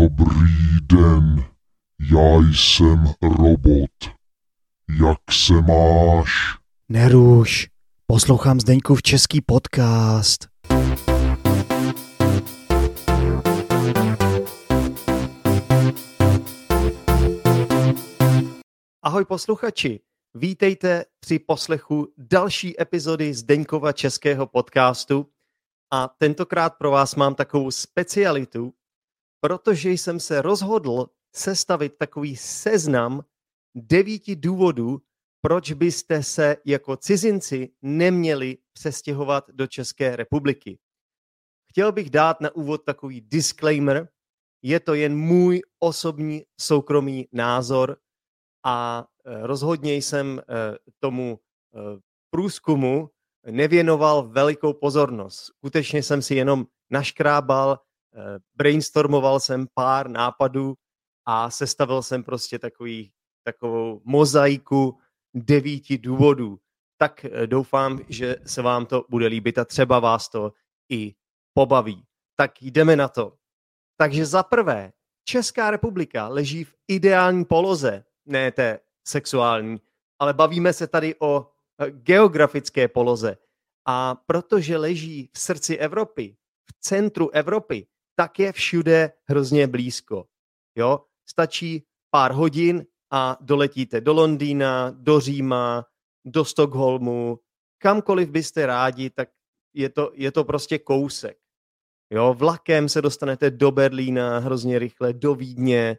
Dobrý den, já jsem robot. Jak se máš? Neruš, poslouchám Zdeňkův Český podcast. Ahoj posluchači, vítejte při poslechu další epizody Zdeňkova Českého podcastu a tentokrát pro vás mám takovou specialitu, protože jsem se rozhodl sestavit takový seznam 9 důvodů, proč byste se jako cizinci neměli přestěhovat do České republiky. Chtěl bych dát na úvod takový disclaimer, je to jen můj osobní soukromý názor a rozhodně jsem tomu průzkumu nevěnoval velikou pozornost. Skutečně jsem si jenom naškrábal, brainstormoval jsem pár nápadů a sestavil jsem prostě takovou mozaiku 9 důvodů. Tak doufám, že se vám to bude líbit a třeba vás to i pobaví. Tak jdeme na to. Takže za prvé, Česká republika leží v ideální poloze, ne té sexuální, ale bavíme se tady o geografické poloze. A protože leží v srdci Evropy, v centru Evropy, tak je všude hrozně blízko. Jo? Stačí pár hodin a doletíte do Londýna, do Říma, do Stockholmu, kamkoliv byste rádi, tak je to prostě kousek. Jo? Vlakem se dostanete do Berlína hrozně rychle, do Vídně,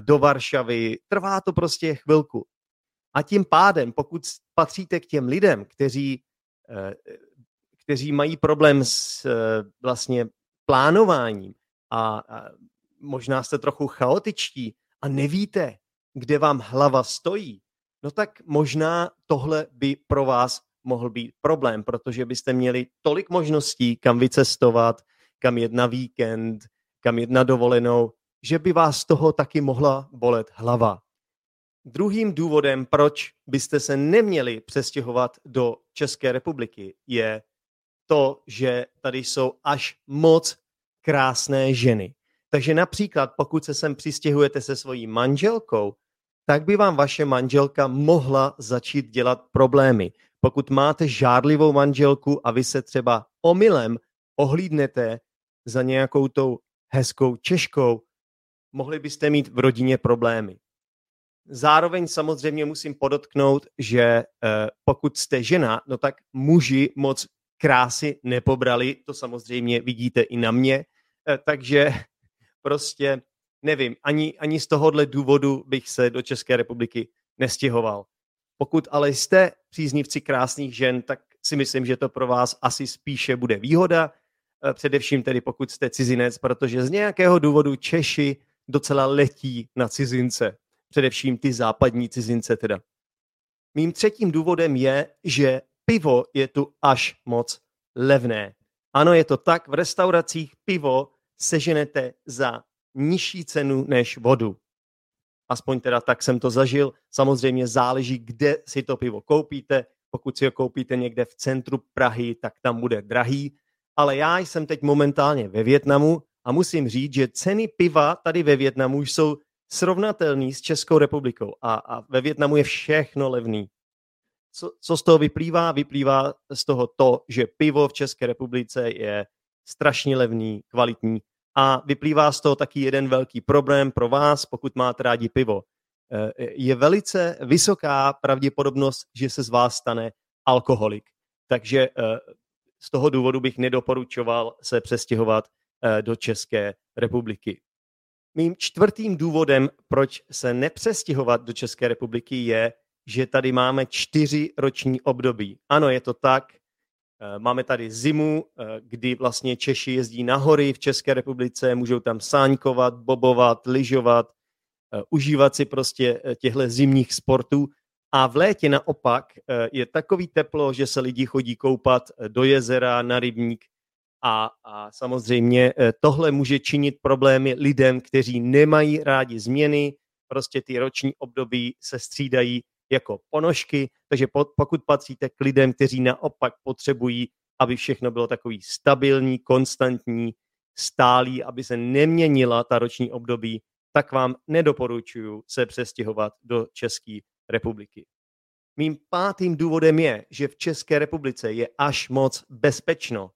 do Varšavy, trvá to prostě chvilku. A tím pádem, pokud patříte k těm lidem, kteří mají problém s vlastně plánováním a možná jste trochu chaotičtí a nevíte, kde vám hlava stojí, no tak možná tohle by pro vás mohl být problém, protože byste měli tolik možností, kam vycestovat, kam jet na víkend, kam jet na dovolenou, že by vás z toho taky mohla bolet hlava. Druhým důvodem, proč byste se neměli přestěhovat do České republiky, je to, že tady jsou až moc krásné ženy. Takže například, pokud se sem přistěhujete se svojí manželkou, tak by vám vaše manželka mohla začít dělat problémy. Pokud máte žárlivou manželku a vy se třeba omylem ohlídnete za nějakou tou hezkou Češkou, mohli byste mít v rodině problémy. Zároveň samozřejmě musím podotknout, že pokud jste žena, no tak muži moc krásy nepobrali, to samozřejmě vidíte i na mě, takže prostě nevím, ani z tohohle důvodu bych se do České republiky nestěhoval. Pokud ale jste příznivci krásných žen, tak si myslím, že to pro vás asi spíše bude výhoda, především tedy pokud jste cizinec, protože z nějakého důvodu Češi docela letí na cizince, především ty západní cizince teda. Mým třetím důvodem je, že pivo je tu až moc levné. Ano, je to tak, v restauracích pivo seženete za nižší cenu než vodu. Aspoň teda tak jsem to zažil. Samozřejmě záleží, kde si to pivo koupíte. Pokud si ho koupíte někde v centru Prahy, tak tam bude drahý. Ale já jsem teď momentálně ve Vietnamu a musím říct, že ceny piva tady ve Vietnamu už jsou srovnatelný s Českou republikou a ve Vietnamu je všechno levný. Co z toho vyplývá? Vyplývá z toho to, že pivo v České republice je strašně levný, kvalitní a vyplývá z toho taky jeden velký problém pro vás, pokud máte rádi pivo. Je velice vysoká pravděpodobnost, že se z vás stane alkoholik. Takže z toho důvodu bych nedoporučoval se přestěhovat do České republiky. Mým čtvrtým důvodem, proč se nepřestěhovat do České republiky, je, že tady máme 4 roční období. Ano, je to tak. Máme tady zimu, kdy vlastně Češi jezdí na hory v České republice, můžou tam sáňkovat, bobovat, lyžovat, užívat si prostě těchto zimních sportů. A v létě naopak je takový teplo, že se lidi chodí koupat do jezera, na rybník. A samozřejmě tohle může činit problémy lidem, kteří nemají rádi změny, prostě ty roční období se střídají jako ponožky, takže pokud patříte k lidem, kteří naopak potřebují, aby všechno bylo takový stabilní, konstantní, stálí, aby se neměnila ta roční období, tak vám nedoporučuju se přestěhovat do České republiky. Mým pátým důvodem je, že v České republice je až moc bezpečno.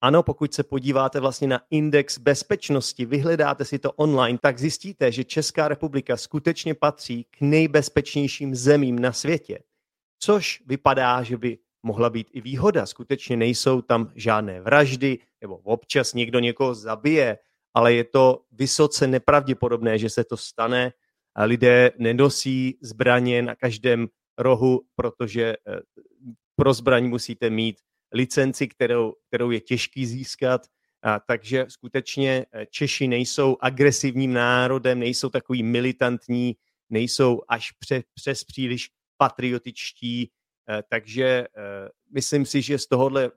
Ano, pokud se podíváte vlastně na index bezpečnosti, vyhledáte si to online, tak zjistíte, že Česká republika skutečně patří k nejbezpečnějším zemím na světě. Což vypadá, že by mohla být i výhoda. Skutečně nejsou tam žádné vraždy, nebo občas někdo někoho zabije, ale je to vysoce nepravděpodobné, že se to stane. A lidé nenosí zbraně na každém rohu, protože pro zbraň musíte mít licenci, kterou je těžký získat. A takže skutečně Češi nejsou agresivním národem, nejsou takový militantní, nejsou až přes příliš patriotičtí. Takže myslím si, že z tohohle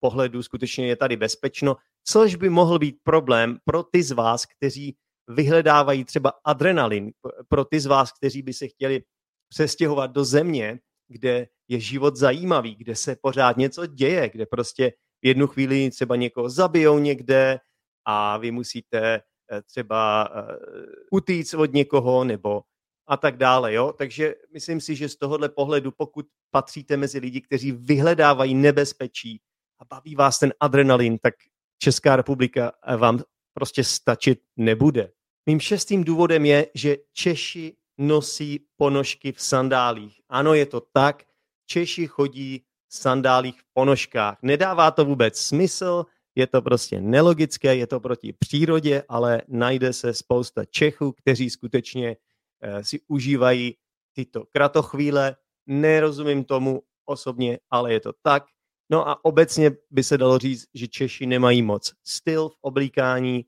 pohledu skutečně je tady bezpečno, což by mohl být problém pro ty z vás, kteří vyhledávají třeba adrenalin, pro ty z vás, kteří by se chtěli přestěhovat do země, kde je život zajímavý, kde se pořád něco děje, kde prostě v jednu chvíli třeba někoho zabijou někde a vy musíte třeba utíct od někoho nebo a tak dále. Jo? Takže myslím si, že z tohohle pohledu, pokud patříte mezi lidi, kteří vyhledávají nebezpečí a baví vás ten adrenalin, tak Česká republika vám prostě stačit nebude. Mým šestým důvodem je, že Češi nosí ponožky v sandálích. Ano, je to tak, Češi chodí v sandálích v ponožkách. Nedává to vůbec smysl, je to prostě nelogické, je to proti přírodě, ale najde se spousta Čechů, kteří skutečně si užívají tyto kratochvíle. Nerozumím tomu osobně, ale je to tak. No a obecně by se dalo říct, že Češi nemají moc styl v oblíkání.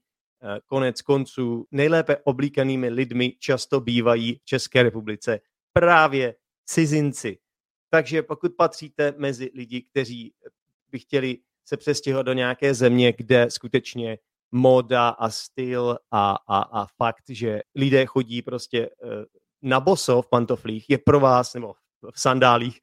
Konec konců nejlépe oblíkanými lidmi často bývají v České republice právě cizinci. Takže pokud patříte mezi lidi, kteří by chtěli se přestěhovat do nějaké země, kde skutečně móda a styl a fakt, že lidé chodí prostě na boso v pantoflích, je pro vás, nebo v sandálích,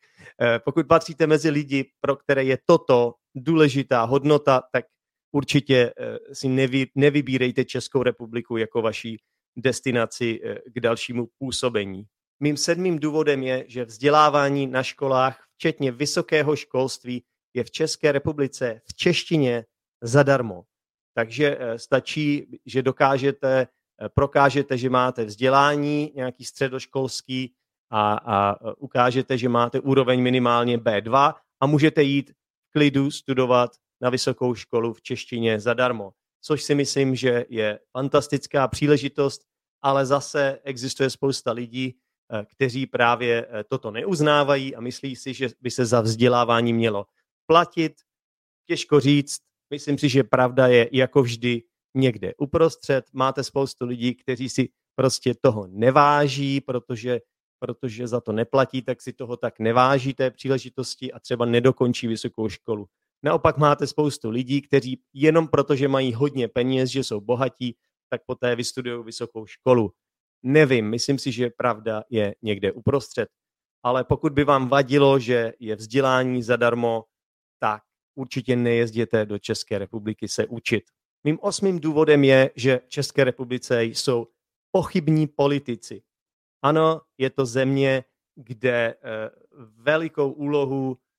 pokud patříte mezi lidi, pro které je toto důležitá hodnota, tak určitě si nevybírejte Českou republiku jako vaší destinaci k dalšímu působení. Mým sedmým důvodem je, že vzdělávání na školách, včetně vysokého školství, je v České republice v češtině zadarmo. Takže stačí, že prokážete, že máte vzdělání, nějaký středoškolský a ukážete, že máte úroveň minimálně B2 a můžete jít v klidu studovat na vysokou školu v češtině zadarmo, což si myslím, že je fantastická příležitost, ale zase existuje spousta lidí, kteří právě toto neuznávají a myslí si, že by se za vzdělávání mělo platit. Těžko říct, myslím si, že pravda je jako vždy někde uprostřed. Máte spoustu lidí, kteří si prostě toho neváží, protože za to neplatí, tak si toho tak neváží té příležitosti a třeba nedokončí vysokou školu. Naopak máte spoustu lidí, kteří jenom proto, že mají hodně peněz, že jsou bohatí, tak poté vystudují vysokou školu. Nevím, myslím si, že pravda je někde uprostřed. Ale pokud by vám vadilo, že je vzdělání zadarmo, tak určitě nejezděte do České republiky se učit. Mým osmým důvodem je, že v České republice jsou pochybní politici. Ano, je to země, kde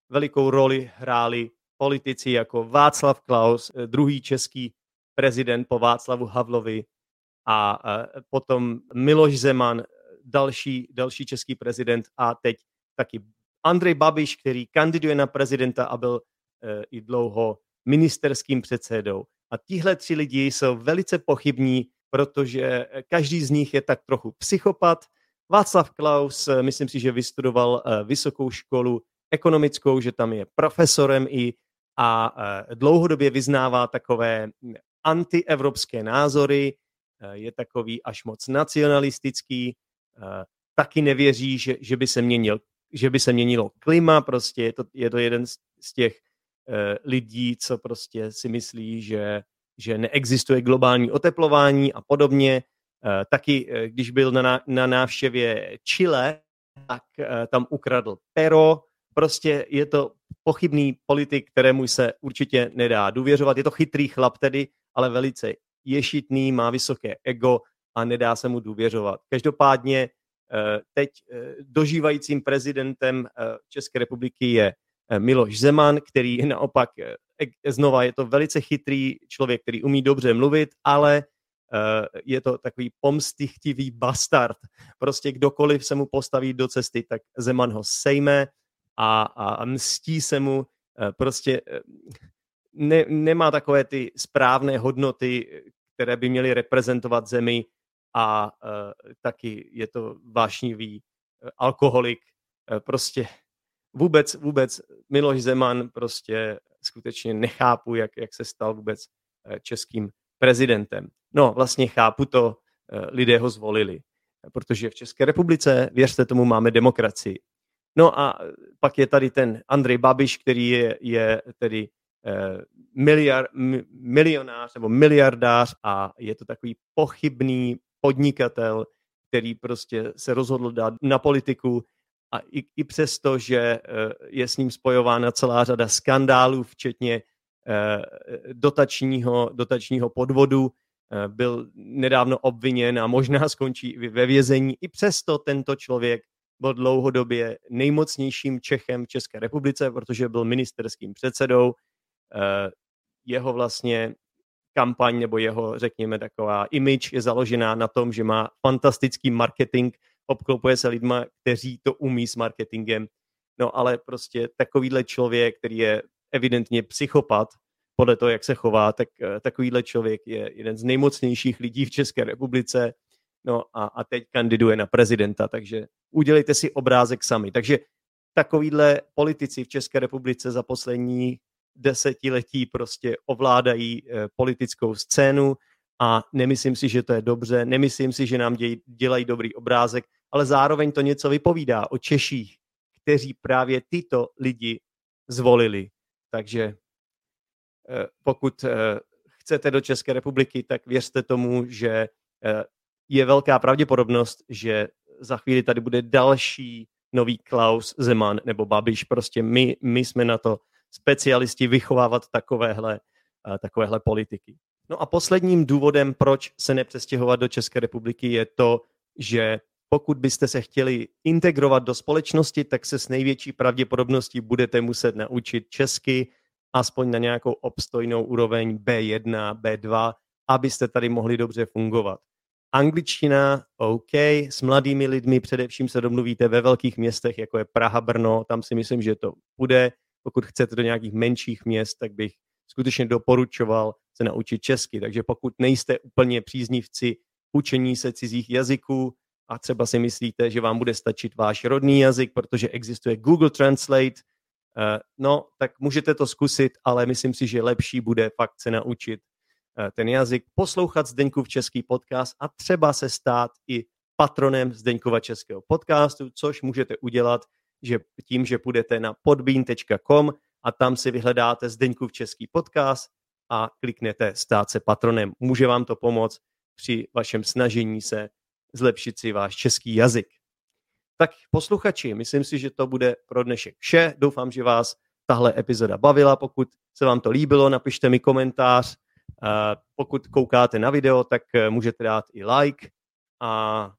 velikou roli hráli politici jako Václav Klaus, druhý český prezident po Václavu Havlovi a potom Miloš Zeman, další český prezident a teď taky Andrej Babiš, který kandiduje na prezidenta a byl i dlouho ministerským předsedou. A tihle tři lidi jsou velice pochybní, protože každý z nich je tak trochu psychopat. Václav Klaus, myslím si, že vystudoval vysokou školu ekonomickou, že tam je profesorem i a dlouhodobě vyznává takové antievropské názory, je takový až moc nacionalistický, taky nevěří, že by se měnilo klima, prostě je to jeden z těch lidí, co prostě si myslí, že neexistuje globální oteplování a podobně. Taky, když byl na návštěvě Chile, tak tam ukradl pero. Prostě je to pochybný politik, kterému se určitě nedá důvěřovat. Je to chytrý chlap tedy, ale velice ješitný, má vysoké ego a nedá se mu důvěřovat. Každopádně teď dožívajícím prezidentem České republiky je Miloš Zeman, který naopak, znova je to velice chytrý člověk, který umí dobře mluvit, ale je to takový pomstychtivý bastard. Prostě kdokoliv se mu postaví do cesty, tak Zeman ho sejme a mstí se mu. Prostě nemá takové ty správné hodnoty, které by měly reprezentovat zemi, a taky je to vášnivý alkoholik. Prostě vůbec Miloš Zeman prostě skutečně nechápu, jak se stal vůbec českým prezidentem. No, vlastně chápu to, lidé ho zvolili, protože v České republice, věřte tomu, máme demokracii. No a pak je tady ten Andrej Babiš, který je tedy milionář nebo miliardář a je to takový pochybný podnikatel, který prostě se rozhodl dát na politiku a i přesto, že je s ním spojována celá řada skandálů, včetně dotačního podvodu, byl nedávno obviněn a možná skončí ve vězení. I přesto tento člověk byl dlouhodobě nejmocnějším Čechem v České republice, protože byl ministerským předsedou. Jeho vlastně kampaň nebo jeho, řekněme, taková image je založená na tom, že má fantastický marketing, obklopuje se lidma, kteří to umí s marketingem. No ale prostě takovýhle člověk, který je evidentně psychopat, podle toho, jak se chová, tak takovýhle člověk je jeden z nejmocnějších lidí v České republice. No a teď kandiduje na prezidenta, takže udělejte si obrázek sami. Takže takovýhle politici v České republice za poslední desetiletí prostě ovládají politickou scénu a nemyslím si, že to je dobře, nemyslím si, že nám dělají dobrý obrázek, ale zároveň to něco vypovídá o Češích, kteří právě tyto lidi zvolili. Takže pokud chcete do České republiky, tak věřte tomu, že je velká pravděpodobnost, že za chvíli tady bude další nový Klaus, Zeman nebo Babiš. Prostě my jsme na to specialisti vychovávat takovéhle politiky. No a posledním důvodem, proč se nepřestěhovat do České republiky, je to, že pokud byste se chtěli integrovat do společnosti, tak se s největší pravděpodobností budete muset naučit česky aspoň na nějakou obstojnou úroveň B1, B2, abyste tady mohli dobře fungovat. Angličtina, OK, s mladými lidmi především se domluvíte ve velkých městech, jako je Praha, Brno, tam si myslím, že to bude. Pokud chcete do nějakých menších měst, tak bych skutečně doporučoval se naučit česky. Takže pokud nejste úplně příznivci učení se cizích jazyků a třeba si myslíte, že vám bude stačit váš rodný jazyk, protože existuje Google Translate, no, tak můžete to zkusit, ale myslím si, že lepší bude fakt se naučit ten jazyk, poslouchat Zdeňkův Český podcast a třeba se stát i patronem Zdeňkova Českého podcastu, což můžete udělat tím, že půjdete na podbean.com a tam si vyhledáte Zdeňkův Český podcast a kliknete stát se patronem. Může vám to pomoct při vašem snažení se zlepšit si váš český jazyk. Tak posluchači, myslím si, že to bude pro dnešek vše. Doufám, že vás tahle epizoda bavila. Pokud se vám to líbilo, napište mi komentář. Pokud koukáte na video, tak můžete dát i like a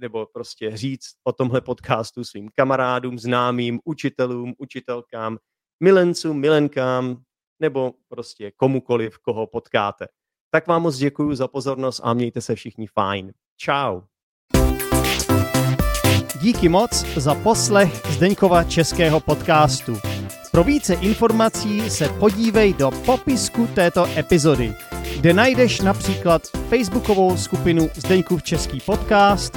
nebo prostě říct o tomhle podcastu svým kamarádům, známým, učitelům, učitelkám, milencům, milenkám nebo prostě komukoliv, koho potkáte. Tak vám moc děkuju za pozornost a mějte se všichni fajn. Čau. Díky moc za poslech Zdeňkova Českého podcastu. Pro více informací se podívej do popisku této epizody, kde najdeš například facebookovou skupinu Zdeňkův Český podcast,